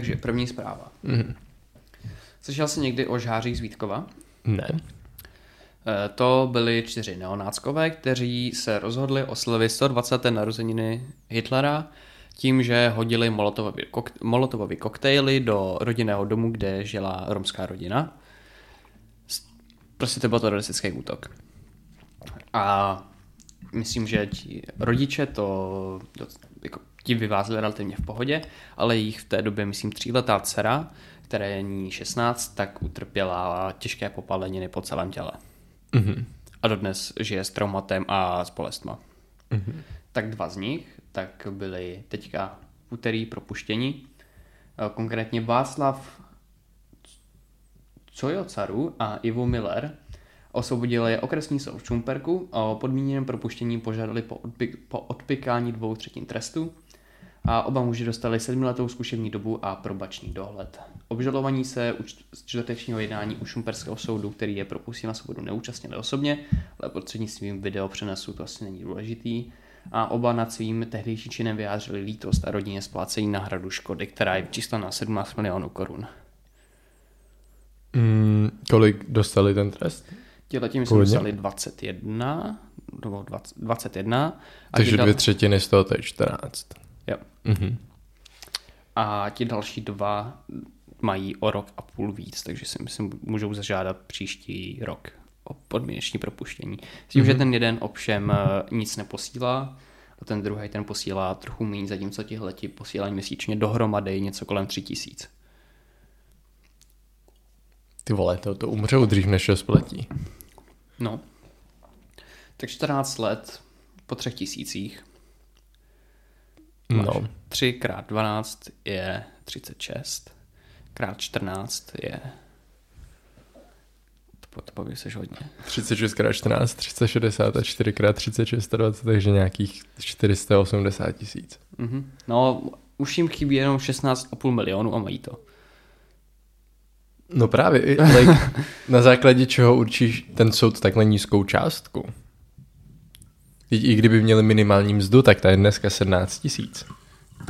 Takže první zpráva. Mm-hmm. Slyšel jsi někdy o Žhářích Zvítková? Ne. To byli 4 neonáckové, kteří se rozhodli oslavit 120. narozeniny Hitlera tím, že hodili molotovovy koktejly do rodinného domu, kde žila romská rodina. Prostě to byl teroristický útok. A myslím, že ti rodiče to jako, ti vyvázli relativně v pohodě, ale jich v té době, myslím, 3letá dcera, která je ní 16, tak utrpěla těžké popáleniny po celém těle. Mm-hmm. A dodnes žije s traumatem a s bolestma. Mm-hmm. Tak 2 z nich tak byli teďka v úterý propuštěni. Konkrétně Václav Cojocaru a Ivo Miller. Osvobodil je okresní soud v Čumperku a o podmíněném propuštění požádali po odpykání 2/3 trestu a oba muži dostali 7letou zkušební dobu a probační dohled. Obžalovaní se z čtvrtečního jednání u Šumperského soudu, který je propustil na svobodu neúčastnili osobně, ale prostřednictvím videopřenesu to asi není důležitý, a oba nad svým tehdejším činem vyjádřili lítost a rodině splácejí náhradu škody, která je vyčíslena na 17 milionů korun. Kolik dostali ten trest? Těhletím jsme dostali 21. Takže 2/3 z toho to je 14. Jo. Mm-hmm. A ti další 2 mají o 1,5 víc, takže si myslím, můžou zažádat příští rok o podmíněční propuštění. Myslím, že ten jeden ovšem nic neposílá a ten druhý ten posílá trochu méně, zatímco tihleti posílají měsíčně dohromady něco kolem 3 000. Ty vole, to umřou dřív než 6 letí. No. Tak 14 let po 3 000. Máš no. 3 × 12 je 36. Krát 14 je... To pověl seš hodně. 36 × 14, 360 a 4 × 36, 120, takže nějakých 480 000. Mm-hmm. No, už jim chybí jenom 16,5 milionu a mají to. No právě, like, na základě čeho určíš ten soud takhle nízkou částku? I kdyby měli minimální mzdu, tak ta je dneska 17 000.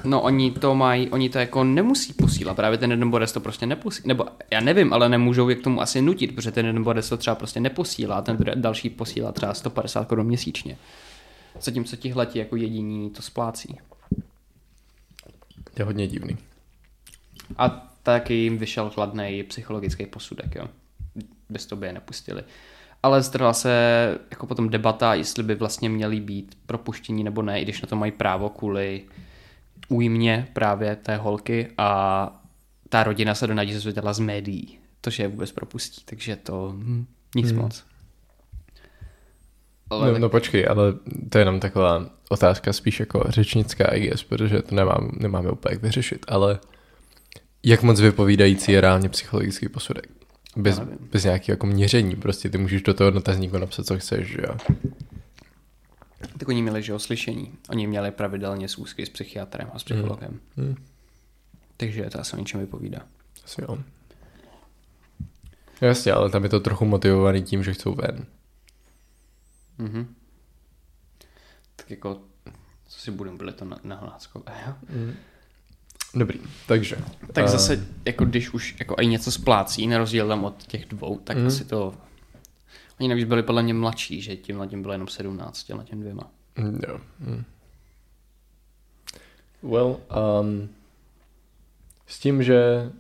No oni to mají, oni to jako nemusí posílat, právě ten jeden bodec to prostě neposílá, nebo já nevím, ale nemůžou je k tomu asi nutit, protože ten jeden bodec to třeba prostě neposílá, ten další posílá třeba 150 Kč měsíčně. Zatímco tihleti jako jediní to splácí. To je hodně divný. A taky jim vyšel chladnej psychologický posudek, jo. Bez toho by je nepustili. Ale zdrhla se jako potom debata, jestli by vlastně měli být propuštění nebo ne, i když na to mají právo kvůli újmě právě té holky a ta rodina se donaději zvěděla z médií, to, že je vůbec propustí, takže to nic moc. Ale no počkej, ale to je jenom taková otázka spíš jako řečnická, IGS, protože to nemáme úplně jak vyřešit, ale jak moc vypovídající je reálně psychologický posudek? Bez nějakého jako měření, prostě ty můžeš do toho dotazníku napsat, co chceš, že jo? Tak oni měli, že jo, slyšení. Oni měli pravidelně schůzky s psychiatrem a s psychologem. Hmm. Takže to asi o něčem vypovídá. Asi jo. Jasně, ale tam je to trochu motivovaný tím, že chcou ven. Mhm. Tak jako, co si budeme, byli to nahláckové, jo? Mhm. Dobrý, takže. Tak zase, jako když už jako aj něco splácí, na rozdíl tam od těch 2, tak asi to... Oni navíc byli podle mě mladší, že tímhle tím bylo jenom 17, těmhle těm 2. Jo. Mm. Well, s tím, že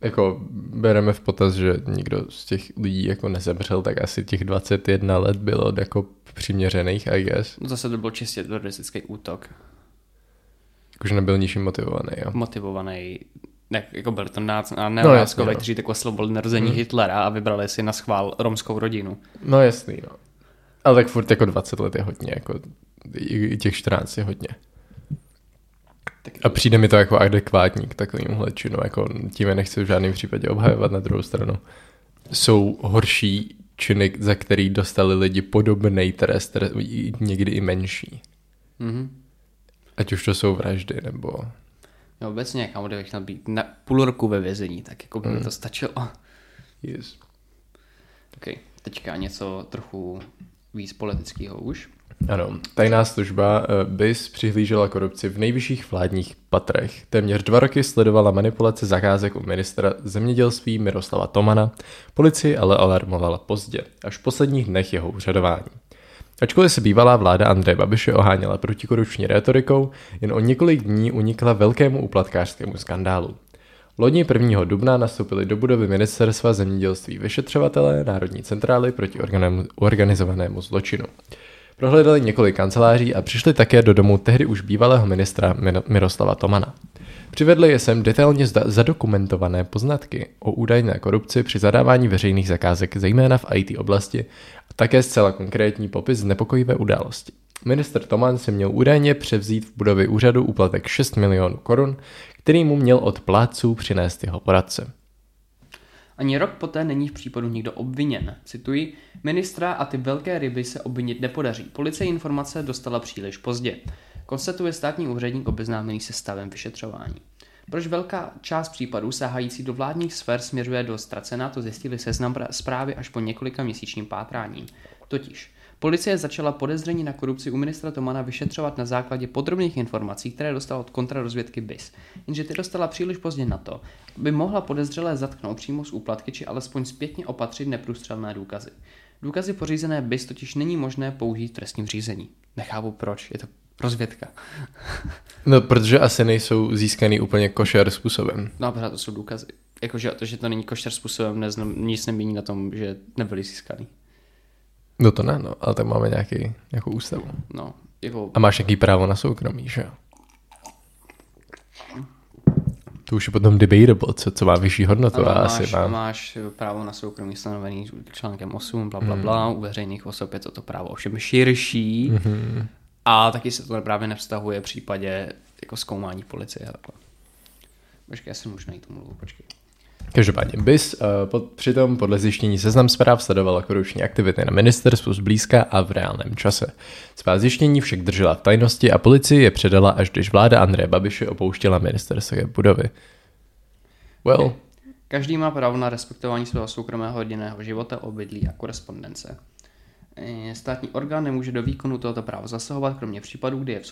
jako bereme v potaz, že nikdo z těch lidí jako nezemřel, tak asi těch 21 let bylo jako přiměřených, I guess. No zase to byl čistě teroristický útok. Jakože nebyl ničím motivovaný, jo? Motivovaný, ne, jako byl to neonáckové, no, kteří tak oslovili narození Hitlera a vybrali si na schvál romskou rodinu. No jasný, no. Ale tak furt jako 20 let je hodně, jako i těch 14 je hodně. Tak... A přijde mi to jako adekvátní k takovýmhle činu, jako tím je nechci v žádném případě obhajovat, na druhou stranu. Jsou horší činy, za který dostali lidi podobnej trest, někdy i menší. Mhm. Ať už to jsou vraždy, nebo... No obecně, kam bych měl být na půl roku ve vězení, tak jako by to stačilo. Yes. Ok, teďka něco trochu víc politického už. Ano, tajná služba BIS přihlížela korupci v nejvyšších vládních patrech. Téměř 2 roky sledovala manipulace zakázek u ministra zemědělství Miroslava Tomana, policii ale alarmovala pozdě, až v posledních dnech jeho úřadování. Ačkoliv se bývalá vláda Andreje Babiše oháněla protikorupční rétorikou, jen o několik dní unikla velkému úplatkářskému skandálu. Loni 1. dubna nastoupili do budovy ministerstva zemědělství vyšetřovatelé Národní centrály proti organizovanému zločinu. Prohledali několik kanceláří a přišli také do domu tehdy už bývalého ministra Miroslava Tomana. Přivedli je sem detailně zadokumentované poznatky o údajné korupci při zadávání veřejných zakázek, zejména v IT oblasti, a také zcela konkrétní popis znepokojivé události. Minister Toman si měl údajně převzít v budově úřadu úplatek 6 milionů korun, který mu měl od plátců přinést jeho poradce. Ani rok poté není v případu nikdo obviněn. Cituji, ministra a ty velké ryby se obvinit nepodaří. Policie informace dostala příliš pozdě. Konstatuje státní úředník obeznámený se stavem vyšetřování. Proč velká část případů sahající do vládních sfér směřuje do ztracena, to zjistili Seznam Zprávy až po několika měsíčním pátrání. Totiž policie začala podezření na korupci u ministra Tomana vyšetřovat na základě podrobných informací, které dostala od kontrarozvědky BIS, jenže ty dostala příliš pozdě na to, aby mohla podezřelé zatknout přímo z úplatky či alespoň zpětně opatřit neprůstřelné důkazy. Důkazy pořízené BIS totiž není možné použít v trestním řízení. Nechápu proč, je to rozvědka. No, protože asi nejsou získaný úplně košer způsobem. No, protože to jsou důkazy. Jakože to, že to není košer způsobem, nic nemění na tom, že nebyly získaný. No to ne, no, ale tak máme nějakou ústavu. No, jako... A máš nějaký právo na soukromí, že jo? To už je potom debatable, co má vyšší hodnotu. Ano, máš právo na soukromí stanovený článkem 8, blablabla, u veřejných osob je toto právo ovšem širší a taky se to právě nevztahuje v případě jako zkoumání policie a takhle. Počkej, já si možná jít tomu mluvu, počkej. Každopádně BIS přitom podle zjištění Seznam Zpráv sledovala korupční aktivity na ministerstvu zblízka a v reálném čase. Svá zjištění však držela v tajnosti a policii je předala, až když vláda Andreje Babiše opouštěla ministerské budovy. Well. Každý má právo na respektování svého soukromého rodinného života, obydlí a korespondence. Státní orgán nemůže do výkonu tohoto práva zasahovat, kromě případů, kdy je v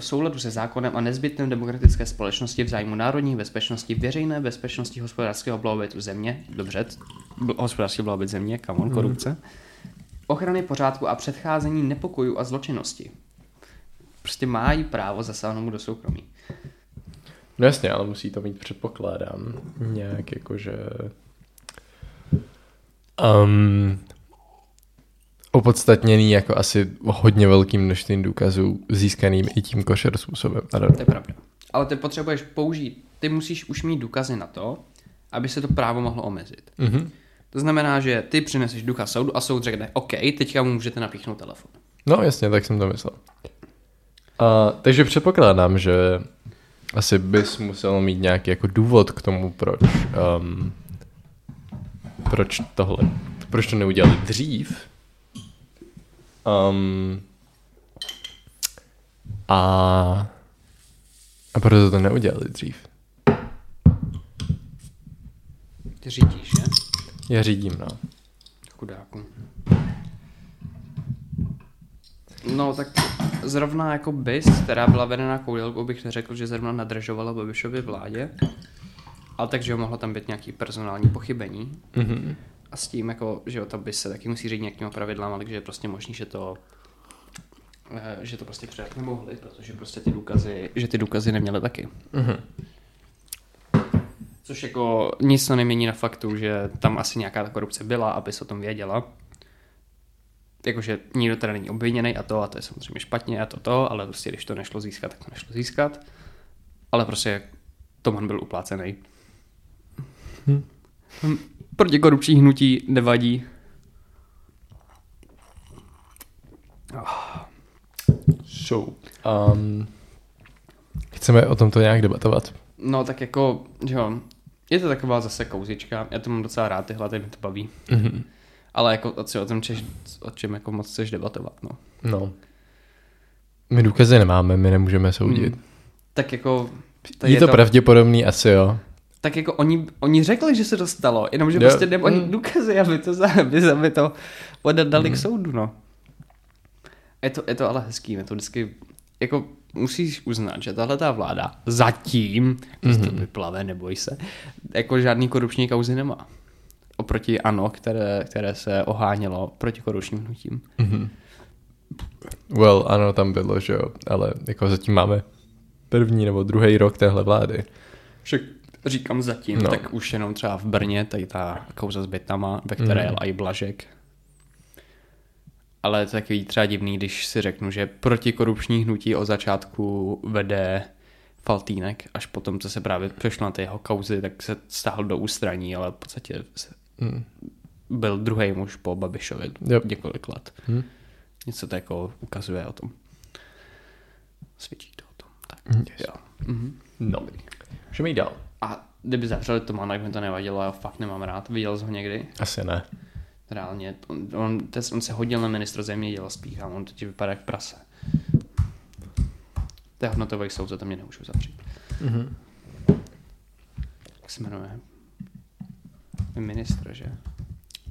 souladu se zákonem a nezbytném demokratické společnosti v zájmu národní bezpečnosti, veřejné bezpečnosti, hospodářského blahobytu země, dobře, hospodářský blahobyt země, korupce, ochrany pořádku a předcházení nepokojů a zločinnosti. Prostě mají právo zasáhnout do soukromí. No jasně, ale musí to mít, předpokládám, nějak jakože... opodstatněný jako asi hodně velkým množstvím důkazů získaným i tím košer způsobem. Ano. To je pravda. Ale ty potřebuješ použít, ty musíš už mít důkazy na to, aby se to právo mohlo omezit. Mm-hmm. To znamená, že ty přineseš důkaz soudu a soud řekne, OK, teďka mu můžete napíchnout telefon. No jasně, tak jsem to myslel. Takže předpokládám, že asi bys musel mít nějaký jako důvod k tomu, proč to neudělali dřív. A proto to neudělali dřív. Ty řídíš, ne? Já řídím, no. Chudáku. No, tak zrovna jako BIS, která byla vedená koudelkou, bych neřekl, že zrovna nadržovala Babišově vládě. Ale takže mohlo tam být nějaký personální pochybení. Mhm. A s tím, jako, že jo, ta BIS se taky musí řídit nějakýma pravidlama, takže je prostě možný, že to prostě předat nemohli, protože prostě ty důkazy neměly taky. Mm-hmm. Což jako nic to nemění na faktu, že tam asi nějaká ta korupce byla, aby se o tom věděla. Jakože nikdo teda není obviněný a to je samozřejmě špatně ale prostě když to nešlo získat, tak to nešlo získat. Ale prostě Toman byl uplácený. Protikorupční hnutí nevadí. Chceme o tomto nějak debatovat? No tak jako, jo, je to taková zase kouzička, já to mám docela rád, tyhle, mi to baví. Mm-hmm. Ale jako o čem jako moc chceš debatovat, no. No. My důkazy nemáme, my nemůžeme soudit. Tak jako... Je to pravděpodobný asi, jo. tak jako oni řekli, že se dostalo, jenomže prostě nemají důkazy, aby to odadali k soudu, no. Je to ale hezký, je to vždycky, jako musíš uznat, že tahle ta vláda zatím, když to vyplave, neboj se, jako žádný korupční kauzy nemá. Oproti ANO, které se ohánělo proti korupčním hnutím. Mm-hmm. Well, ano, tam bylo, že jo, ale jako zatím máme první nebo druhý rok téhle vlády. Však říkám zatím, no. Tak už jenom třeba v Brně, tady ta kauza s bytama, ve které jel i Blažek. Ale je to takový třeba divný, když si řeknu, že protikorupční hnutí od začátku vede Faltýnek, až potom, co se právě přešlo na ty jeho kauzy, tak se stáhl do ústraní, ale v podstatě byl druhý muž po Babišovi několik let. Něco to jako ukazuje o tom. Svědčí to o tom. Tak, jo. No. Můžeme jít dál. A kdyby zavřeli Tomana, jak mi to nevadilo, já fakt nemám rád. Viděl jsi ho někdy? Asi ne. Reálně. On se hodil na ministra zemědělství a on teď vypadá jak prase. To je hodnotový soud, za to mě nemůžu zavřít. Jak se jmenuje? Ministr, že?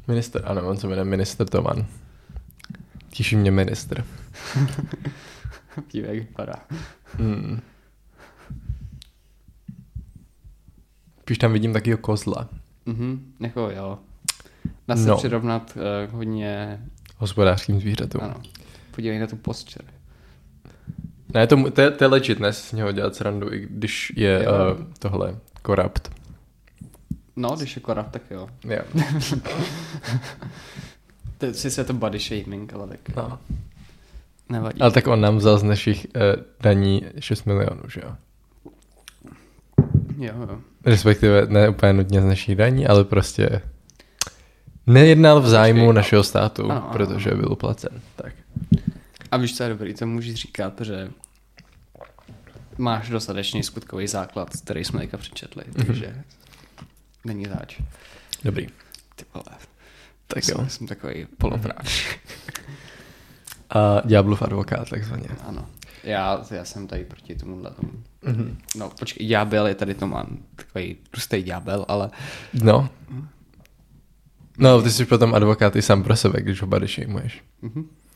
Ministr, ano, on se jmenuje ministr Toman. Těší mě ministr. Dívej, jak vypadá. Když tam vidím takového kozla. Jako jo. Dá se přirovnat hodně... hospodářským zvířatům. Ano. Podívej na tu posture. Ne, to je legit, ne z něho dělat srandu, i když je tohle korapt. No, když je korapt, tak jo. Jo. Sice to body shaming, ale tak no. Nevadí. Ale tak on nám vzal z našich daní 6 milionů, že jo? Jo. Respektive ne úplně nutně z našich daní, ale prostě nejednal v zájmu našeho státu, ano, protože byl placen. Tak. A víš, co je dobrý, to můžeš říkat, že máš dostatečný skutkový základ, který jsme teďka přečetli, takže není záč. Dobrý. Ty vole. Tak jo. Jsem takový polopráč. A ďáblův advokát, takzvaně. Ano. Já jsem tady proti tomuhle tomu. No, počkej, ďábel je tady Toman. Takový tlustý ďábel, ale... No. No, ty jsi potom advokát i sám pro sebe, když ho body shamuješ.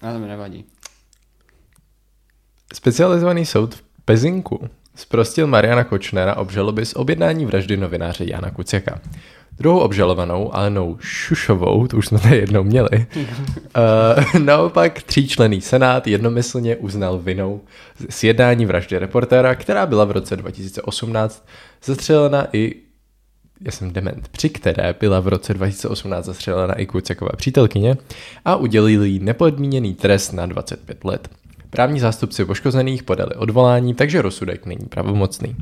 A to mi nevadí. Specializovaný soud v Pezinku zprostil Mariana Kočnera obžaloby z objednání vraždy novináře Jana Kuciaka. Druhou obžalovanou, Alenou Šušovou, to už jsme tady jednou měli, naopak tříčlenný senát jednomyslně uznal vinou sjednání vraždy reportéra, která byla v roce 2018 zastřelena i, já jsem dement, při které byla v roce 2018 zastřelena i Kuciakova přítelkyně a udělili jí nepodmíněný trest na 25 let. Právní zástupci poškozených podali odvolání, takže rozsudek není pravomocný.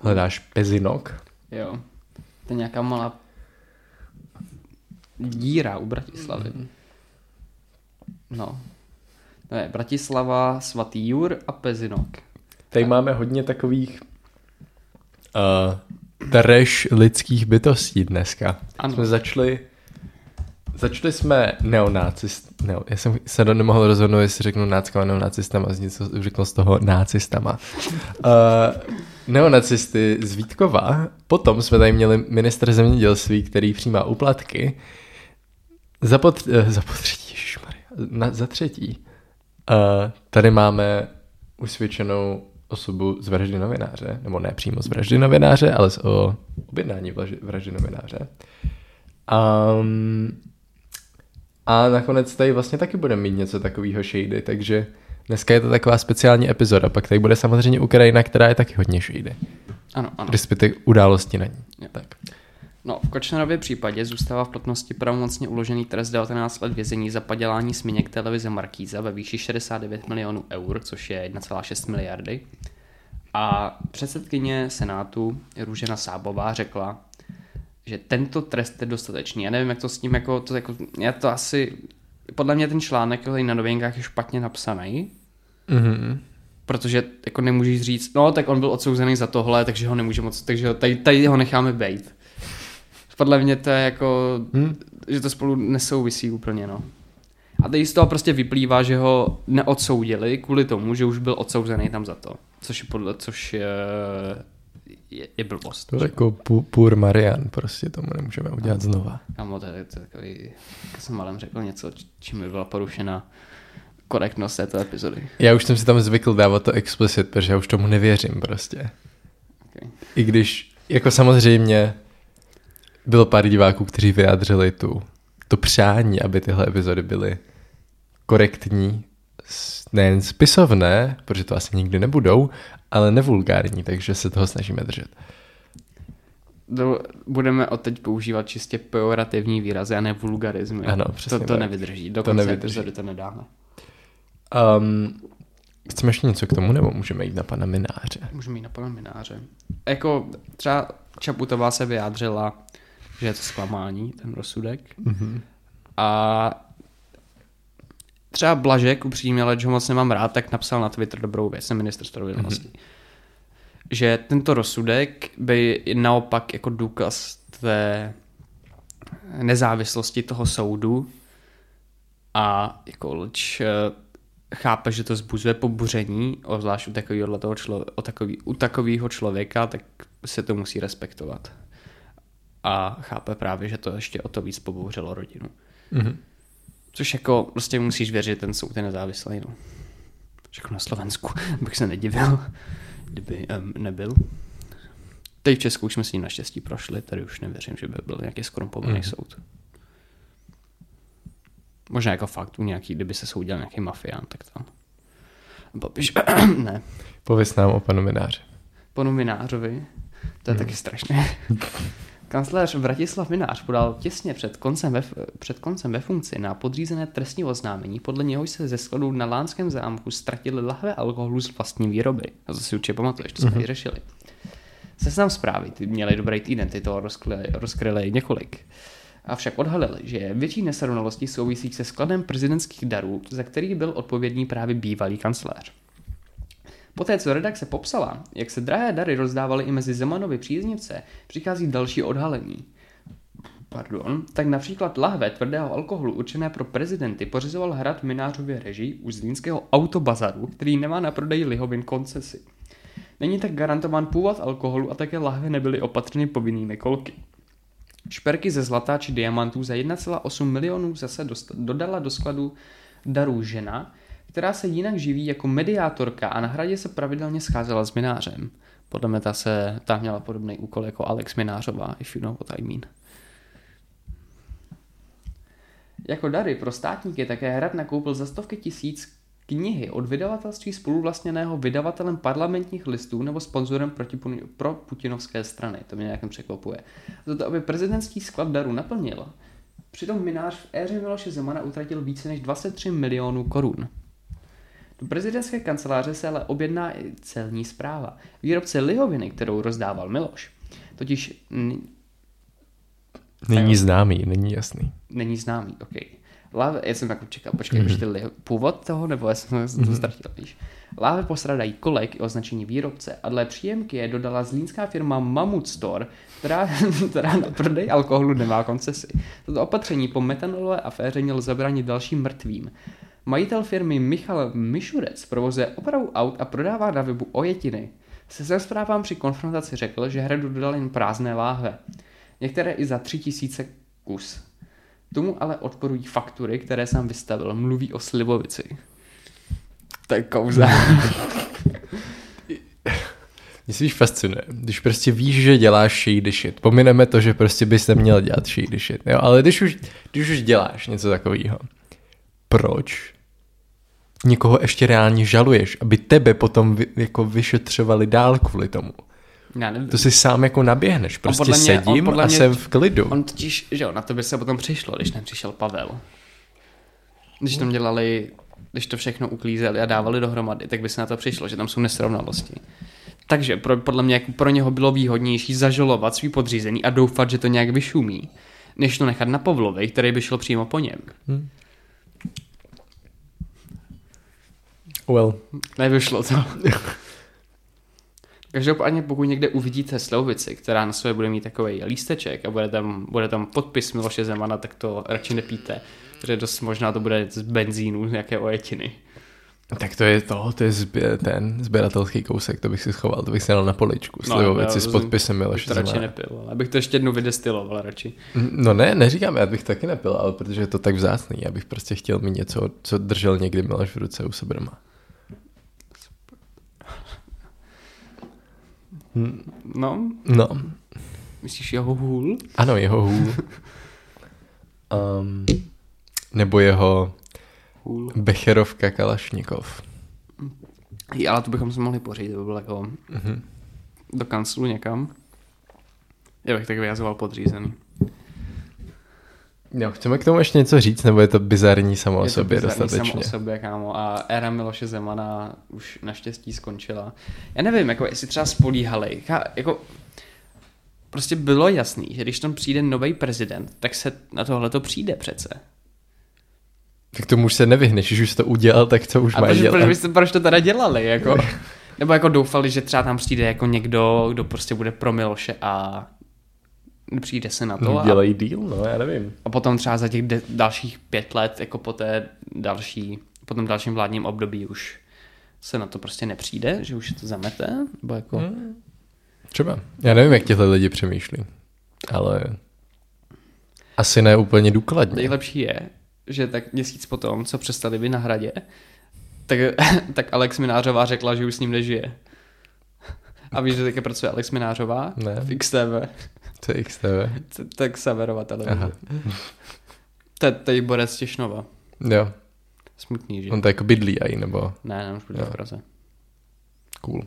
Hledáš Pezinok? Jo. To je nějaká malá díra u Bratislavy. No. To je Bratislava, Svatý Jur a Pezinok. Tady máme hodně takových trash lidských bytostí dneska. Ano. Jsme začali jsme neonacist. Já jsem se nemohl rozhodnout, jestli řeknu náckama neonacistama, řeknu z toho nácistama. Neonacisty Zvítková, potom jsme tady měli ministra zemědělství, který přijímá úplatky, za třetí. Tady máme usvědčenou osobu z vraždy novináře, nebo ne přímo z vraždy novináře, ale o objednání vraždy novináře. A nakonec tady vlastně taky budeme mít něco takového shady, takže dneska je to taková speciální epizoda, pak tady bude samozřejmě Ukrajina, která je taky hodně shady. Ano. Respektive události na ní. Tak. No, v Kočnerově případě zůstává v platnosti pravomocně uložený trest 19 let vězení za padělání sminěk televize Markýza ve výši 69 milionů eur, což je 1,6 miliardy. A předsedkyně Senátu Růžena Sábová řekla, že tento trest je dostatečný. Já nevím, jak to s tím, já to asi... Podle mě ten článek na Novinkách je špatně napsaný, protože jako nemůžeš říct, no tak on byl odsouzený za tohle, takže ho nemůže moc, takže tady ho necháme bejt. Podle mě to je jako, že to spolu nesouvisí úplně, no. A tady z toho prostě vyplývá, že ho neodsoudili kvůli tomu, že už byl odsouzený tam za to, což je je blbost. To je jako půr Marian, prostě tomu nemůžeme udělat znova. Kámo, to je takový, jak jsem malem řekl něco, čím by byla porušena korektnost této epizody. Já už jsem si tam zvykl dávat to explicit, protože já už tomu nevěřím prostě. Okay. I když, jako samozřejmě, bylo pár diváků, kteří vyjádřili to přání, aby tyhle epizody byly korektní, nejen spisovné, protože to asi nikdy nebudou, ale nevulgární, takže se toho snažíme držet. Budeme odteď používat čistě pejorativní výrazy a ne vulgarizmy. Ano, přesně to nevydrží, dokonce epizody to nedáme. Chceme ještě něco k tomu, nebo můžeme jít na pana Mynáře? Můžeme jít na pana Mynáře. Jako třeba Čaputová se vyjádřila, že je to zklamání, ten rozsudek. Mm-hmm. A třeba Blažek, upřímně, ale že ho moc nemám rád, tak napsal na Twitter dobrou věc, jsem ministr spravedlnosti. Mm-hmm. Že tento rozsudek by naopak jako důkaz té nezávislosti toho soudu a jako chápe, že to zbuzuje pobuření, zvlášť u takového člověka, tak se to musí respektovat. A chápe právě, že to ještě o to víc pobouřilo rodinu. Mm-hmm. Což jako prostě musíš věřit, ten soud je nezávislý. No. Řekl na Slovensku, bych se nedivil, kdyby nebyl. Teď v Česku už jsme s ním naštěstí prošli, tady už nevěřím, že by byl nějaký skorumpovaný soud. Možná jako fakt kdyby se soudil nějaký mafián, tak tam. Babiš, ne. Pověz nám o panu Mynáři. Panu Mynářovi, to je taky strašné. Kancléř Vratislav Mynář podal těsně před koncem ve funkci na podřízené trestní oznámení, podle něhož se ze skladu na Lánském zámku ztratily lahve alkoholu z vlastní výroby. A to si určitě pamatuješ, to jsme vyřešili. Seznam Zprávy, ty měli dobrý týden, ty toho rozkryli několik. Avšak odhalili, že je větší nesrovnalosti souvisící se skladem prezidentských darů, za který byl odpovědný právě bývalý kancléř. Poté, co redakce popsala, jak se drahé dary rozdávaly i mezi Zemanovy příznivce, přichází další odhalení. Tak například lahve tvrdého alkoholu určené pro prezidenty pořizoval hrad Mynářově režii u zlínského autobazaru, který nemá na prodej lihovin koncesi. Není tak garantován původ alkoholu a také lahve nebyly opatřeny povinnými kolky. Šperky ze zlata či diamantů za 1,8 milionů zase dodala do skladu darů žena, která se jinak živí jako mediátorka a na hradě se pravidelně scházela s Mynářem. Podle mě ta měla podobný úkol jako Alex Mynářová, if you know what I mean. Jako dary pro státníky také hrad nakoupil za stovky tisíc knihy od vydavatelství spoluvlastněného vydavatelem Parlamentních listů nebo sponzorem pro putinovské strany. To mě nějakým překvapuje. Toto, aby prezidentský sklad darů naplnil, přitom Mynář v éře Miloše Zemana utratil více než 23 milionů korun. Do prezidentské kanceláře se ale objedná i celní správa. Výrobce lihoviny, kterou rozdával Miloš, totiž... Není známý, okej. Okay. Láve, já jsem jako čekal, počkej, už ty původ toho, nebo já jsem to ztratil, víš. Láve postradají kolek i označení výrobce a dle příjemky je dodala zlínská firma Mamut Store, která na prodej alkoholu nemá koncesi. Toto opatření po metanolové aféře mělo zabránit dalším mrtvým. Majitel firmy Michal Mišurec provozuje opravu aut a prodává na webu ojetiny. Seznam Zprávám při konfrontaci řekl, že hradu dodal jen prázdné láhve. Některé i za 3000 kus. Tomu ale odporují faktury, které sám vystavil. Mluví o slivovici. To je kouza. Mě si fascinuje, když prostě víš, že děláš shady shit. Pomineme to, že prostě bys neměl dělat shady shit. Jo? Ale když už děláš něco takového, proč někoho ještě reálně žaluješ, aby tebe potom jako vyšetřovali dál kvůli tomu? To si sám jako naběhneš, prostě mě, sedím a jsem v klidu. On totiž, že jo, na to by se potom přišlo, když nepřišel Pavel. Když tam dělali, když to všechno uklízeli a dávali dohromady, tak by se na to přišlo, že tam jsou nesrovnalosti. Takže podle mě jako pro něho bylo výhodnější zažalovat svý podřízení a doufat, že to nějak vyšumí, než to nechat na Pavlovi, který by šel přímo po něm. Well. Nevyšlo to. Každopádně pokud někde uvidíte slivovici, která na sobě bude mít takový lísteček a bude tam podpis Miloše Zemana, tak to radši nepijte, protože dost možná to bude z benzínu, nějaké ojetiny. Tak to je sběratelský kousek, to bych si schoval, to bych si dal na poličku, slivovici s podpisem Miloše Zemana. Nepil, abych to ještě jednou vydestiloval radši. No ne, neříkám, já bych taky nepil, ale protože je to tak vzácný, já bych prostě chtěl mít něco, co držel někdy Miloš v ruce u sebe doma. No. Myslíš jeho hůl? Ano, jeho hůl. Nebo jeho Becherovka Kalašnikov. Ale to bychom si mohli pořídit, to by bylo jako do kanclu někam. Já bych tak vyjazoval podřízený. Jo, chceme k tomu ještě něco říct, nebo je to bizarní samo o sobě dostatečně? Je to bizarní samo o sobě, kámo. A éra Miloše Zemana už naštěstí skončila. Já nevím, jako jestli třeba spolíhali. Jako prostě bylo jasný, že když tam přijde nový prezident, tak se na tohleto přijde přece. Tak tomu už se nevyhneš, když už to udělal, tak to už mají dělat. Proč to teda dělali? Jako? Nebo jako doufali, že třeba tam přijde jako někdo, kdo prostě bude pro Miloše a přijde se na to. Dělají díl, no já nevím. A potom třeba za těch dalších 5 let, jako po tom dalším vládním období už se na to prostě nepřijde, že už to zamete, nebo jako... Třeba. Já nevím, jak těhle lidi přemýšlí, ale asi ne úplně důkladně. Nejlepší je, že tak měsíc potom, co přestali by na Hradě, tak Alex Mynářová řekla, že už s ním nežije. A víš, že také pracuje Alex Mynářová? Ne. V XTV. To je XTV. Tak Severova televize. To je Borec Těšnova. Jo. Smutný, že? On to jako bydlí aj, nebo? Ne, už bydlí v Praze. Cool.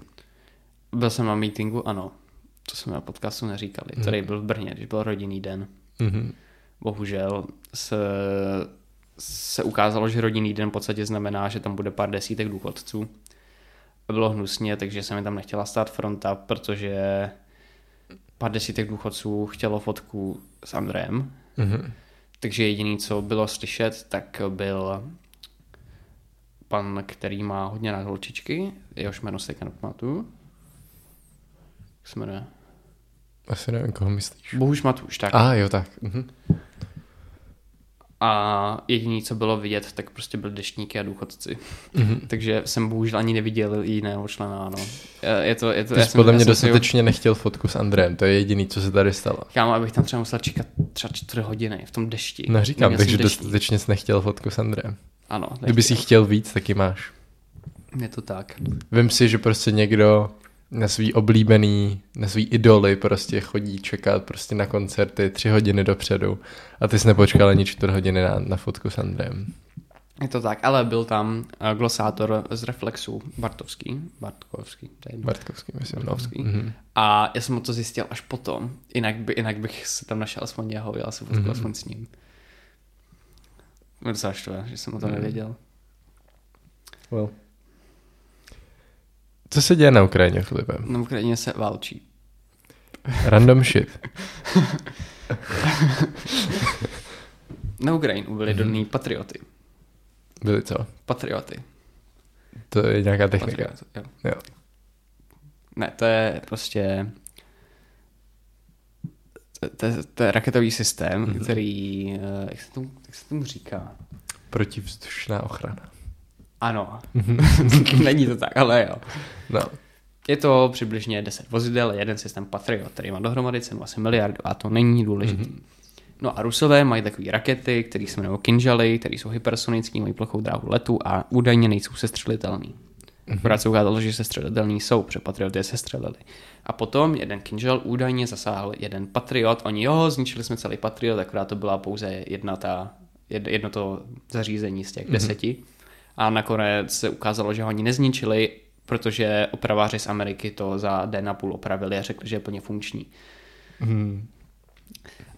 Byl jsem na meetingu, ano. To jsme na podcastu neříkali. Tady byl v Brně, když byl rodinný den. Bohužel se ukázalo, že rodinný den v podstatě znamená, že tam bude pár desítek důchodců. Bylo hnusně, takže se mi tam nechtěla stát fronta, protože pár desítek důchodců chtělo fotku s Andrejem. Takže jediný, co bylo slyšet, tak byl pan, který má hodně nadholčičky. Jehož jméno se nepamatuju. Jak se jmenuje? Asi nevím, koho myslíš. Bohuž Matuš, tak. Jo, tak. A jediné, co bylo vidět, tak prostě byly deštníky a důchodci. Takže jsem bohužel ani neviděl jiného člena, no. Ty jsi podle mě dostatečně nechtěl fotku s Andrejem, to je jediný, co se tady stalo. Kámo, abych tam třeba musel čekat třeba 4 hodiny v tom dešti. No říkám, takže dostatečně jsi nechtěl fotku s Andrejem. Ano. Kdyby si chtěl víc, taky máš. Je to tak. Vím si, že prostě někdo na svý idoly prostě chodí čekat prostě na koncerty 3 hodiny dopředu a ty jsi nepočkal ani 4 hodiny na fotku s Andrejem. Je to tak, ale byl tam glosátor z Reflexu Bartkovský, myslím. A já jsem mu to zjistil až potom, jinak bych se tam našel aspoň jeho, dělal se fotku aspoň s ním. Docela štve, že jsem o to nevěděl. Well. Co se děje na Ukrajině, Filipe? Na Ukrajině se válčí. Random shit. Na Ukrajinu byly dodaný patrioty. Byly co? Patrioty. To je nějaká technika. Jo. Ne, to je prostě... To je raketový systém, který... Jak se tomu říká? Protivzdušná ochrana. Ano, není to tak, ale jo. No. Je to přibližně 10 vozidel, jeden systém Patriot, který má dohromady cenu asi miliardu a to není důležité. No a Rusové mají takové rakety, které se jmenují Kinžaly, které jsou hypersonické, mají plochou dráhu letu a údajně nejsou sestřelitelný. Akorát se ukázalo, že sestřelitelný jsou, protože Patrioty je sestřelili. A potom jeden Kinžal údajně zasáhl jeden Patriot, oni zničili jsme celý Patriot, akorát to byla pouze jedno to zařízení z těch 10. A nakonec se ukázalo, že ho ani nezničili, protože opraváři z Ameriky to za den a půl opravili a řekli, že je plně funkční.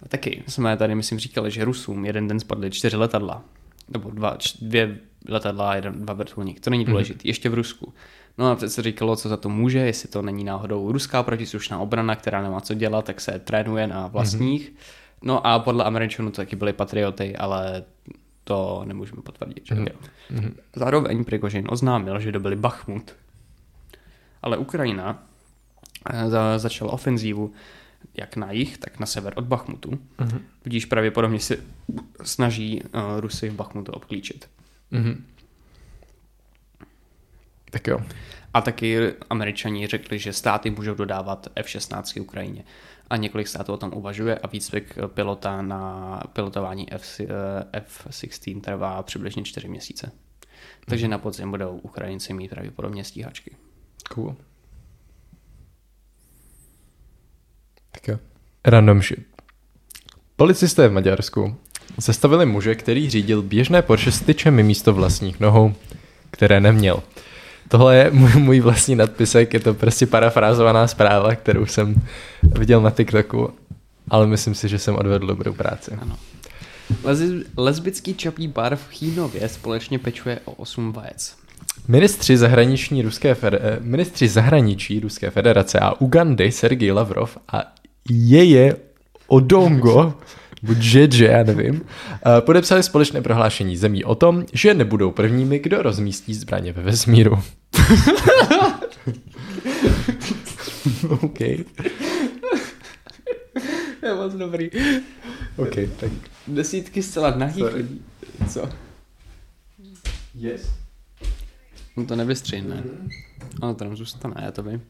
Taky jsme tady, myslím, říkali, že Rusům jeden den spadly 4 letadla. Nebo 2 letadla a 2 vrtulník. To není důležité. Ještě v Rusku. No a teď se říkalo, co za to může, jestli to není náhodou ruská protislušná obrana, která nemá co dělat, tak se trénuje na vlastních. No a podle Američanů to taky byly patrioty, ale... To nemůžeme potvrdit. Že? Zároveň Prigožin oznámil, že dobili Bachmut. Ale Ukrajina začala ofenzívu jak na jih, tak na sever od Bachmutu. Tudíž pravděpodobně se snaží Rusy v Bachmutu obklíčit. Tak jo. A taky Američani řekli, že státy můžou dodávat F-16 Ukrajině. A několik států o tom uvažuje a výcvik pilota na pilotování F-16 trvá přibližně 4 měsíce. Takže na podzim budou Ukrajinci mít pravděpodobně stíhačky. Cool. Tak jo. Random shit. Policisté v Maďarsku zastavili muže, který řídil běžné Porsche s tyčem místo vlastních nohou, které neměl. Tohle je můj vlastní nadpisek, je to prostě parafrázovaná zpráva, kterou jsem viděl na TikToku, ale myslím si, že jsem odvedl dobrou práci. Ano. Lesbický čapí bar v Chýnově společně pečuje o 8 vajec. Ministři zahraničí Ruské federace a Ugandy Sergej Lavrov a jeje Odongo, buď jeje, já nevím, podepsali společné prohlášení zemí o tom, že nebudou prvními, kdo rozmístí zbraně ve vesmíru. OK. Je moc dobrý. OK, tak. Desítky zcela nahých lidí. Co? Yes. On to nevystřihne. Mm-hmm. Ono tam zůstane, já to vím.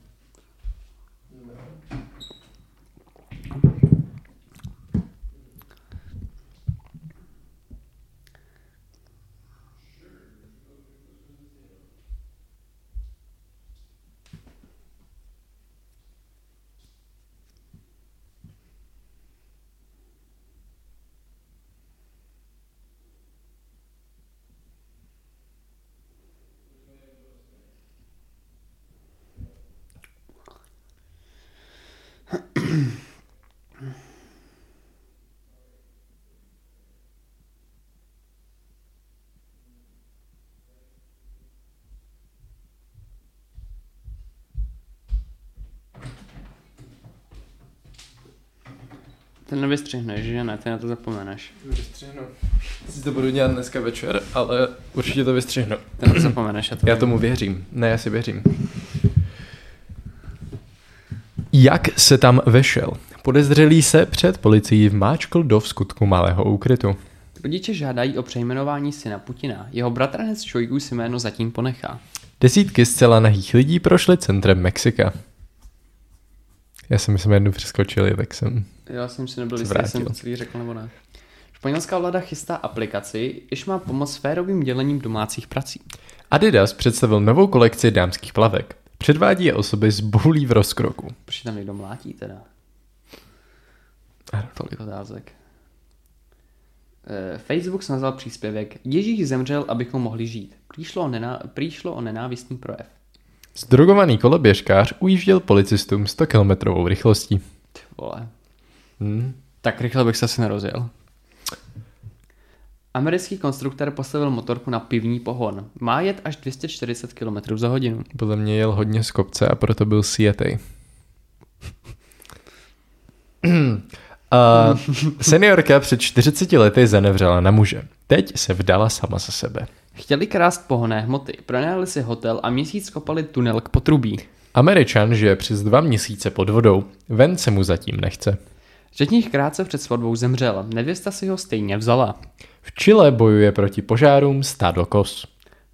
Ten nevystřihneš, že ne? Ty na to zapomeneš. Vystřihnu. Si to budu dělat dneska večer, ale určitě to vystřihnu. Ty na to zapomeneš. Já tomu věřím. Ne, já si věřím. Jak se tam vešel? Podezřelý se před policií vmáčkl do vskutku malého úkrytu. Rodiče žádají o přejmenování syna Putina. Jeho bratranec Šojgu si jméno zatím ponechá. Desítky zcela nahých lidí prošly centrem Mexika. Já jsem si jednu přeskočil, tak jsem... Já jsem si nebyl jistý, jsem to celý řekl nebo ne. Španělská vláda chystá aplikaci, jež má pomoct sférovým dělením domácích prací. Adidas představil novou kolekci dámských plavek. Předvádí je osoby zboulí v rozkroku. Protože tam někdo mlátí teda. Tolik otázek. Facebook se nazval příspěvek Ježíš zemřel, abychom mohli žít. Přišlo o nenávistný projev. Zdrogovaný koloběžkář ujížděl policistům 100-kilometrovou rychlostí. Ty vole. Tak rychle bych se asi nerozjel. Americký konstruktor postavil motorku na pivní pohon. Má jet až 240 km za hodinu. Podle mě jel hodně z kopce a proto byl sjetej. Seniorka před 40 lety zanevřela na muže. Teď se vdala sama za sebe. Chtěli krást pohonné hmoty, pronajali si hotel a měsíc kopali tunel k potrubí. Američan žije přes 2 měsíce pod vodou, ven se mu zatím nechce. Řetník krátce před svatbou zemřel, nevěsta si ho stejně vzala. V Chile bojuje proti požárům stádo kos.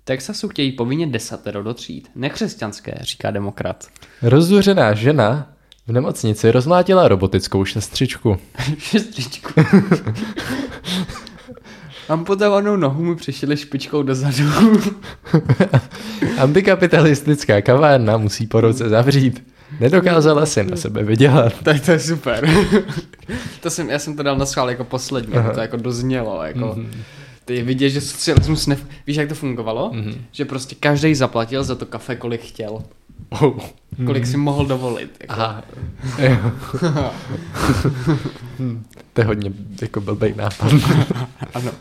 Texasu chtějí povinně 10 do tříd, nekřesťanské, říká demokrat. Rozzuřená žena v nemocnici rozmlátila robotickou sestřičku. Sestřičku. Amputovanou nohu mu přišili špičkou dozadu. Antikapitalistická kavárna musí po roce zavřít. Nedokázala si na sebe vydělat. Tak to je super. Já jsem to dal na schvál jako poslední, to jako doznělo. Jako. Ty viděš, že socialismus víš, jak to fungovalo? Mm-hmm. Že prostě každý zaplatil za to kafe, kolik chtěl. Kolik si mohl dovolit. Jako. Aha. To je hodně jako blbej nápad. Ano.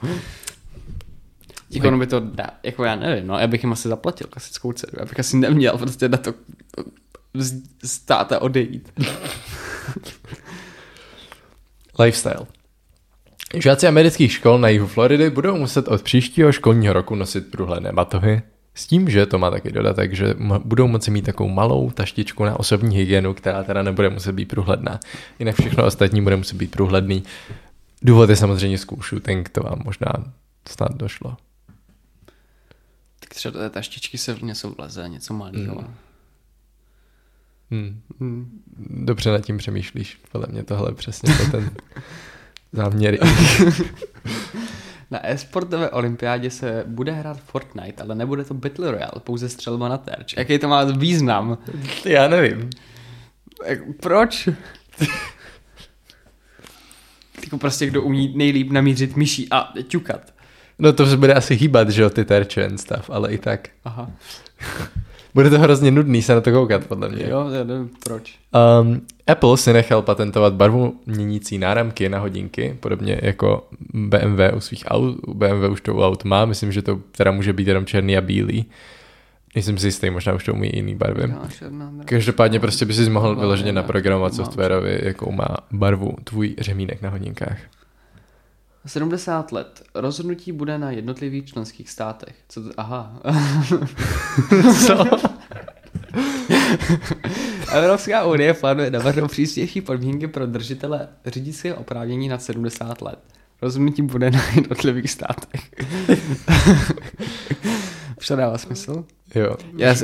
Jako ono by to dá, jako já nevím, no, já bych jim asi zaplatil klasickou cenu. Já bych asi neměl prostě na to vzdát a odejít. Lifestyle. Žáci amerických škol na jihu Floridy budou muset od příštího školního roku nosit průhledné batohy. S tím, že to má taky dodatek, že budou moci mít takovou malou taštičku na osobní hygienu, která teda nebude muset být průhledná. Jinak všechno ostatní bude muset být průhledný. Důvod je samozřejmě zkoušuju, ten, kdo vám možná snad došlo. třeba do té taštičky se něco vleze, něco malého. Dobře nad tím přemýšlíš, podle mě tohle přesně to ten záměr. Na e-sportové olympiádě se bude hrát Fortnite, ale nebude to Battle Royale, pouze střelba na terč. Jaký to má význam? Já nevím. Tak proč? Jako prostě kdo umí nejlíp namířit myší a ťukat. No to se bude asi hýbat, že jo, ty terče and stuff, ale i tak. Aha. Bude to hrozně nudný se na to koukat, podle mě. Jo, já nevím, proč. Apple si nechal patentovat barvu měnící náramky na hodinky, podobně jako BMW u svých aut. BMW už to u aut má, myslím, že to teda může být jenom černý a bílý. Nejsem si jistý, možná už to umí jiný barvy. Každopádně prostě by si mohl vyloženě naprogramovat softwarově, jakou má barvu tvůj řemínek na hodinkách. 70 let. Rozhodnutí bude na jednotlivých členských státech. Co to? Aha. Co? Evropská unie plánuje navrhnout přísnější podmínky pro držitele řidičského oprávnění nad 70 let. Rozhodnutí bude na jednotlivých státech. Už to dává smysl? Jo.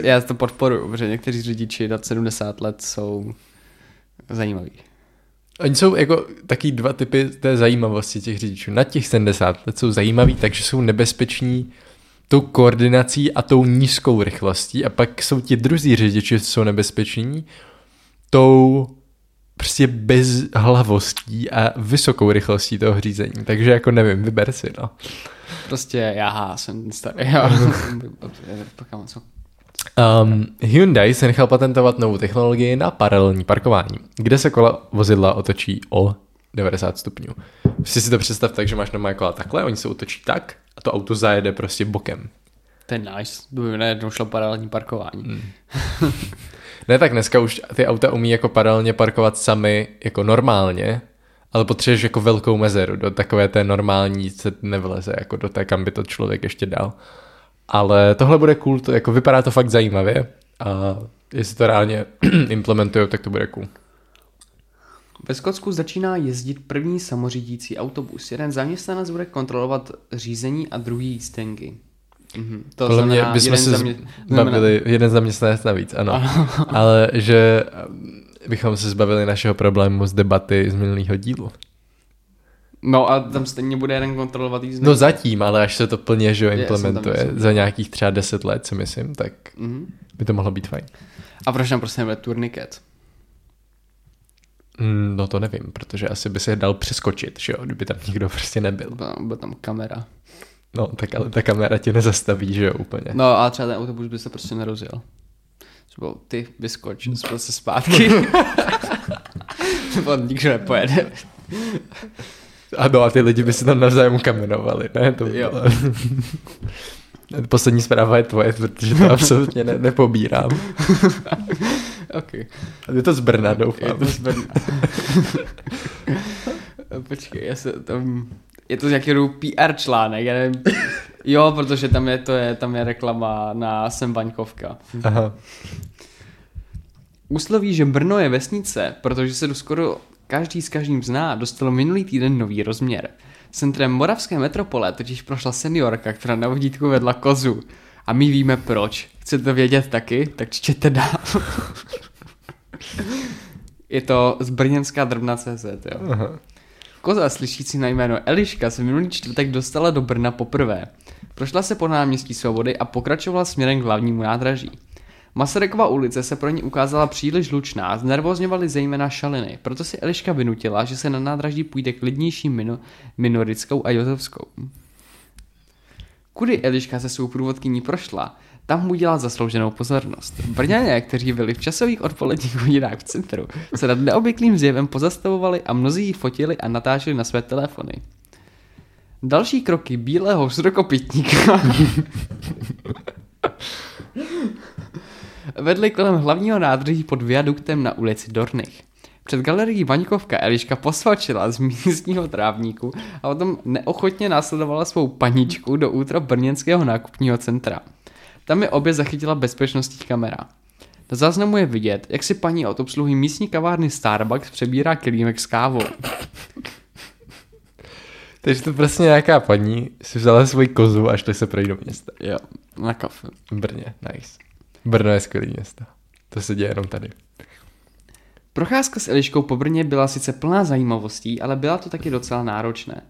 Já to podporuji, protože někteří řidiči nad 70 let jsou zajímaví. Oni jsou jako taky dva typy té zajímavosti těch řidičů. Na těch 70 let jsou zajímaví, takže jsou nebezpeční tou koordinací a tou nízkou rychlostí. A pak jsou ti druzí řidiči, jsou nebezpeční tou prostě bezhlavostí a vysokou rychlostí toho řízení. Takže jako nevím, vyber si, no. Prostě já jsem starý. Hyundai se nechal patentovat novou technologii na paralelní parkování, kde se kola vozidla otočí o 90 stupňů. Prostě si to představ tak, že máš normálně kola takhle, oni se otočí tak a to auto zajede prostě bokem. To je nice, by najednou šlo paralelní parkování. Ne, tak dneska už ty auta umí jako paralelně parkovat sami jako normálně, ale potřebuješ jako velkou mezeru, do takové té normální se nevleze, jako do té, kam by to člověk ještě dal. Ale tohle bude cool, to jako vypadá to fakt zajímavě a jestli to reálně implementují, tak to bude cool. Ve Skotsku začíná jezdit první samořídící autobus. Jeden zaměstnanec bude kontrolovat řízení a druhý jízdenky. To podle mě bychom se zbavili jeden zaměstnanec navíc, ano. Ale že bychom se zbavili našeho problému z debaty z minulého dílu. No a tam stejně bude jeden kontrolovat jízdenky. No zatím, ale až se to plně implementuje za nějakých třeba 10 let, si myslím, tak by to mohlo být fajn. A proč tam prostě nebude turniket? No to nevím, protože asi by se dal přeskočit, že jo, kdyby tam nikdo prostě nebyl. Byla tam kamera. No, tak ale ta kamera tě nezastaví, že jo, úplně. No a třeba ten autobus by se prostě nerozjel. Třeba ty vyskoč, spal se zpátky. Nebo nikdo nepojede. Ano, a ty lidi by se tam navzájem kamenovali, ne? To bylo... Poslední zpráva je tvoje, protože to absolutně nepobírám. Okay. A je to z Brna, doufám. Je to z Brna. Počkej, já se tam... Je to nějaký PR článek, já nevím. Jo, protože tam je reklama na Sembaňkovka. Aha. Úsloví, že Brno je vesnice, protože se skoro každý s každým zná, dostalo minulý týden nový rozměr. Centrem moravské metropole totiž prošla seniorka, která na vodítku vedla kozu. A my víme proč. Chcete vědět taky? Tak čtěte dál. Je to z brněnská drbna.cz, jo. Aha. Koza slyšící na jméno Eliška se minulý čtvrtek dostala do Brna poprvé. Prošla se po náměstí Svobody a pokračovala směrem k hlavnímu nádraží. Masarykova ulice se pro ní ukázala příliš hlučná, znervozňovaly zejména šaliny, proto si Eliška vynutila, že se na nádraží půjde klidnější minorickou a jozovskou. Kudy Eliška se svou průvodkyní prošla, tam mu dělá zaslouženou pozornost. Brňané, kteří byli v časových odpoledních hodinách v centru, se nad neobvyklým zjevem pozastavovali a mnozí ji fotili a natáčeli na své telefony. Další kroky bílého širokopitníka vedly kolem hlavního nádraží pod viaduktem na ulici Dorných. Před galerií Vaňkovka Eliška posvačila z místního trávníku a potom neochotně následovala svou paničku do útra brněnského nákupního centra. Tam je obě zachytila bezpečnostní kamera. Na záznamu je vidět, jak si paní od obsluhy místní kavárny Starbucks přebírá kelímek s kávou. Takže to prostě nějaká paní si vzala svoji kozu a šli se projít do města. Jo, na kafe. V Brně, nice. Brno je skvělý město. To se děje jenom tady. Procházka s Eliškou po Brně byla sice plná zajímavostí, ale byla to taky docela náročné.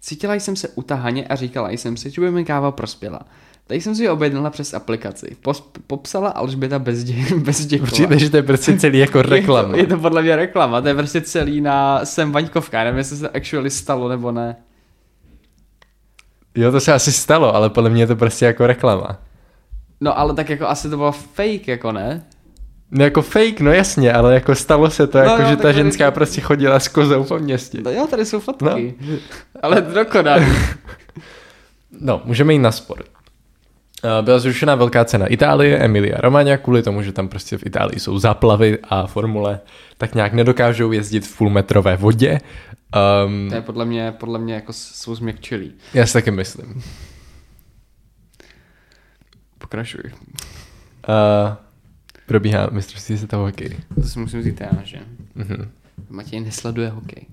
Cítila jsem se utahaně a říkala jsem si, že by mi káva prospěla. Tady jsem si ji objednala přes aplikaci. Popsala Alžběta bez děkova. Určitě, že to je prostě celý jako reklama. Je to podle mě reklama, to je prostě celý na Sembaňkovka, nevím, jestli se actually stalo nebo ne. Jo, to se asi stalo, ale podle mě je to prostě jako reklama. No ale tak jako asi to bylo fake, jako ne? No jako fake, no jasně, ale jako stalo se to, no jako jo, že ta ženská tady... prostě chodila s kozou po městě. No jo, tady jsou fotky, no. Ale dokonalý. No, můžeme jít na sport. Byla zrušena velká cena Itálie, Emilia Romagna, kvůli tomu, že tam prostě v Itálii jsou záplavy a formule tak nějak nedokážou jezdit v půlmetrové vodě. To je podle mě jako jsou změkčilí. Já si taky myslím. Pokračuj. Probíhá mistrovství světa hokej. To si musím říct já, že? Mm-hmm. Matěj nesleduje hokej.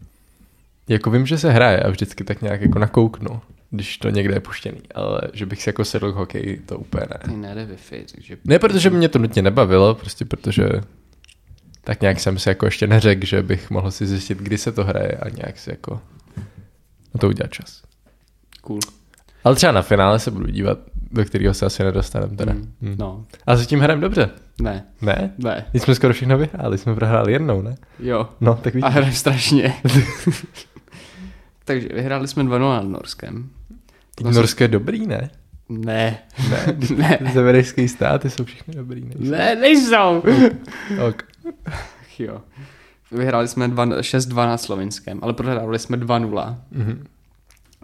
Jako vím, že se hraje a vždycky tak nějak jako nakouknu, když to někde je puštěný, ale že bych si jako sedl k hokeji, to úplně ne. Ty nejde Wi-Fi, takže... Ne, protože mě to nutně nebavilo, prostě protože tak nějak jsem si jako ještě neřekl, že bych mohl si zjistit, kdy se to hraje a nějak si jako na to udělat čas. Cool. Ale třeba na finále se budu dívat, do kterého se asi nedostaneme teda. No. Ale zatím hrajeme dobře. Ne. Ne? Ne. Když jsme skoro všechno vyhráli, jsme prohráli jednou, ne? Jo. No, tak vidíš. A hrajeme strašně. Takže vyhráli jsme 2-0 nad Norskem. Norsko je dobrý, ne? Ne. Ne. Severské státy jsou všechny dobrý, nejsou. Ne, nejsou. Ok. Jo. Vyhráli jsme 6-2 nad Slovinskem, ale prohráli jsme 2-0. Mhm.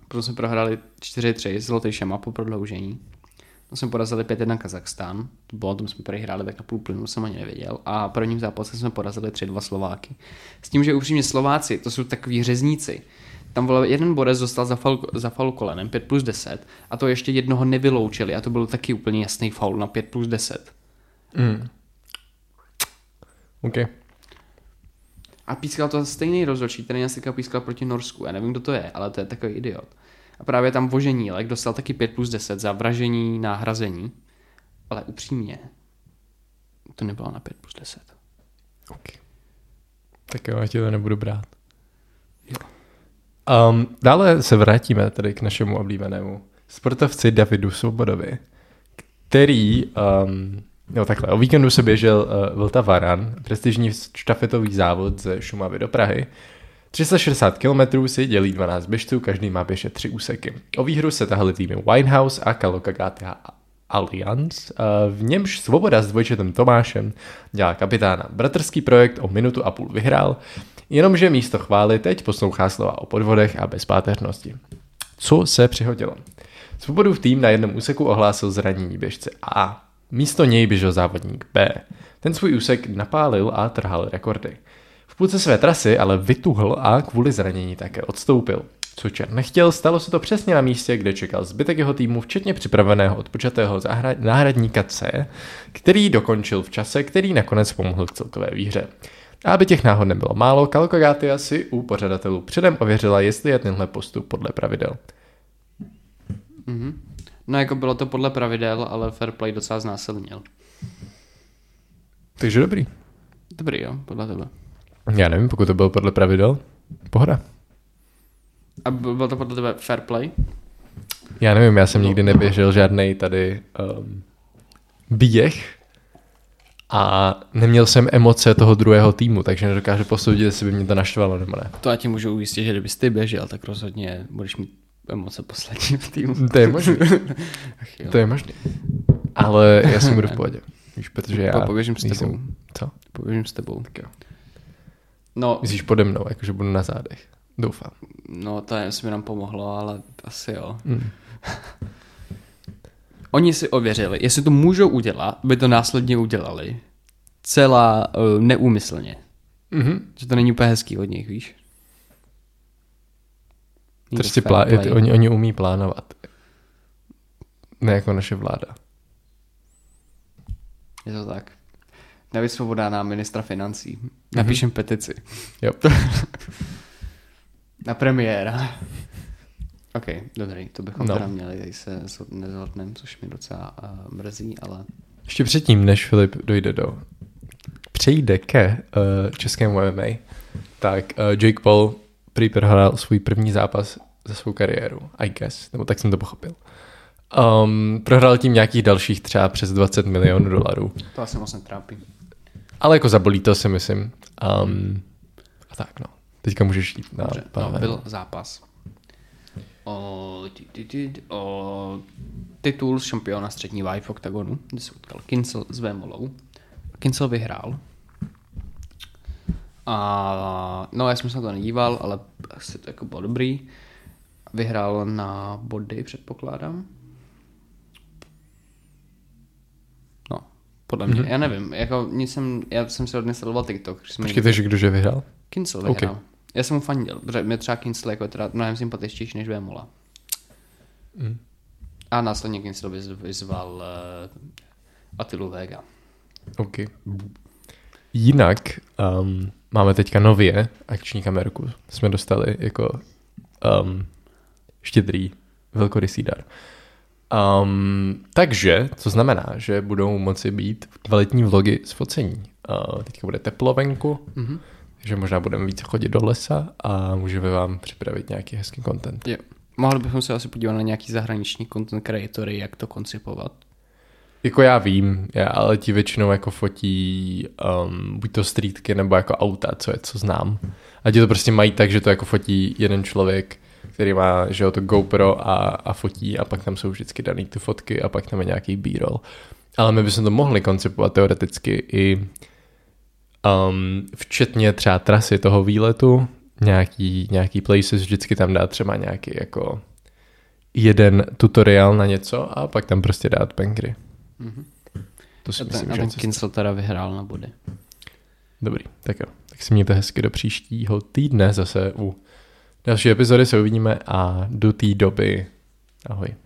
Proto jsme prohráli 4-3 s Zlotou šamapou prodloužení. To jsme porazili 5-1 Kazachstán. To bylo, tam jsme prohráli tak na půl plynu, jsem ani nevěděl. A prvním zápasem jsme porazili 3-2 Slováky. S tím, že upřímně Slováci, to jsou takový řezníci. Tam byl jeden borec, dostal za faul kolenem, 5+10, a to ještě jednoho nevyloučili. A to byl taky úplně jasný faul na 5+10. Mm. OK. A pískal to stejný rozhodčí, který nás teďka pískal proti Norsku. Já nevím, kdo to je, ale to je takový idiot. A právě tam Voženílek dostal taky 5+10 za vražení, náhrazení. Ale upřímně, to nebylo na 5+10. OK. Tak jo, já ti to nebudu brát. Jo. Dále se vrátíme tady k našemu oblíbenému sportovci Davidu Svobodovi, který... No takhle, o víkendu se běžel Vlta Varan, prestižní štafetový závod ze Šumavy do Prahy. 360 km si dělí 12 běžců, každý má běžet 3 úseky. O výhru se tahali týmy Winehouse a Kaloka GTH Allianz, v němž Svoboda s dvojčetem Tomášem dělá kapitána. Bratrský projekt o 1,5 minuty vyhrál, jenomže místo chvály teď poslouchá slova o podvodech a bezpáteřnosti. Co se přihodilo? Svobodův tým na jednom úseku ohlásil zranění běžce A. Místo něj běžel závodník B. Ten svůj úsek napálil a trhal rekordy. V půlce své trasy ale vytuhl a kvůli zranění také odstoupil. Co čert nechtěl, stalo se to přesně na místě, kde čekal zbytek jeho týmu, včetně připraveného odpočatého náhradníka C, který dokončil v čase, který nakonec pomohl k celkové výhře. A aby těch náhod nebylo málo, Kalkogatia si u pořadatelů předem ověřila, jestli je tenhle postup podle pravidel. Mhm. No jako bylo to podle pravidel, ale fair play docela znásilnil. Takže dobrý. Dobrý jo, podle tebe. Já nevím, pokud to bylo podle pravidel, pohoda. A bylo to podle tebe fair play? Já nevím, já jsem nikdy neběžel žádnej tady běh a neměl jsem emoce toho druhého týmu, takže nedokážu posoudit, jestli by mě to naštvalo nebo ne. To já ti můžu ujistit, že kdybys ty běžel, tak rozhodně budeš mít emoce poslední v týmu. To je možný. To je možný. Ale já jsem budu v pohodě. Víš, protože já... Poběžím s tebou. Co? Poběžím s tebou. Tak jo. No, myslíš pode mnou, jakože budu na zádech. Doufám. No to nevím, mi nám pomohlo, ale asi jo. Mm. Oni si ověřili, jestli to můžou udělat, by to následně udělali. Celá neúmyslně. Mm-hmm. Že to není úplně hezký od nich, víš? Prostě oni umí plánovat. Ne jako naše vláda. Je to tak. David Svoboda na ministra financí. Napíšem petici. Jo. Na premiéra. OK, dobrý, to bychom teda měli, tady se nezhodneme, což mi docela mrzí, ale... Ještě předtím, než Filip přejde ke českému MMA, tak Jake Paul prý prohrál svůj první zápas za svou kariéru, I guess, nebo tak jsem to pochopil. Prohrál tím nějakých dalších třeba přes $20 milionů. To asi moc netrápí. Ale jako zabolí to, si myslím. A tak no, teďka můžeš jít na... Dobře, no, byl zápas o titul z šampiona střední váhy v oktagonu, kde se utkal Kincel s Vémolou. Kincel vyhrál. A, no, já jsem se na to nedíval, ale asi to jako bylo dobrý. Vyhrál na body, předpokládám. No, podle mě, já nevím. Jako, já jsem se hodně sledoval TikTok. Počkejte, že kdože vyhrál? Kincel vyhrál. Okay. Já jsem mu fandil, protože mě třeba Kincel jako teda mnohem sympatičtější než Vémola. Mm. A následně Kincel vyzval Attilu Vega. OK. Jinak máme teďka nově akční kamerku. Jsme dostali jako štědrý velkorysý dar. Takže, co znamená, že budou moci být letní vlogy z focení. Teďka bude teplo venku, takže možná budeme více chodit do lesa a můžeme vám připravit nějaký hezký content. Je. Mohli bychom se asi podívat na nějaký zahraniční content creatory, jak to koncipovat. Jako já vím, ale ti většinou jako fotí buď to streetky nebo jako auta, co znám. A ti to prostě mají tak, že to jako fotí jeden člověk, který má, že jo, to GoPro a fotí a pak tam jsou vždycky daný ty fotky a pak tam je nějaký B-roll. Ale my bychom to mohli koncipovat teoreticky i včetně třeba trasy toho výletu, nějaký places, vždycky tam dá třeba nějaký jako jeden tutoriál na něco a pak tam prostě dát pengry. Mm-hmm. To si myslím, že Kincel teda vyhrál na body. Dobrý, tak jo. Tak si mějte hezky do příštího týdne, zase u další epizody se uvidíme a do té doby ahoj.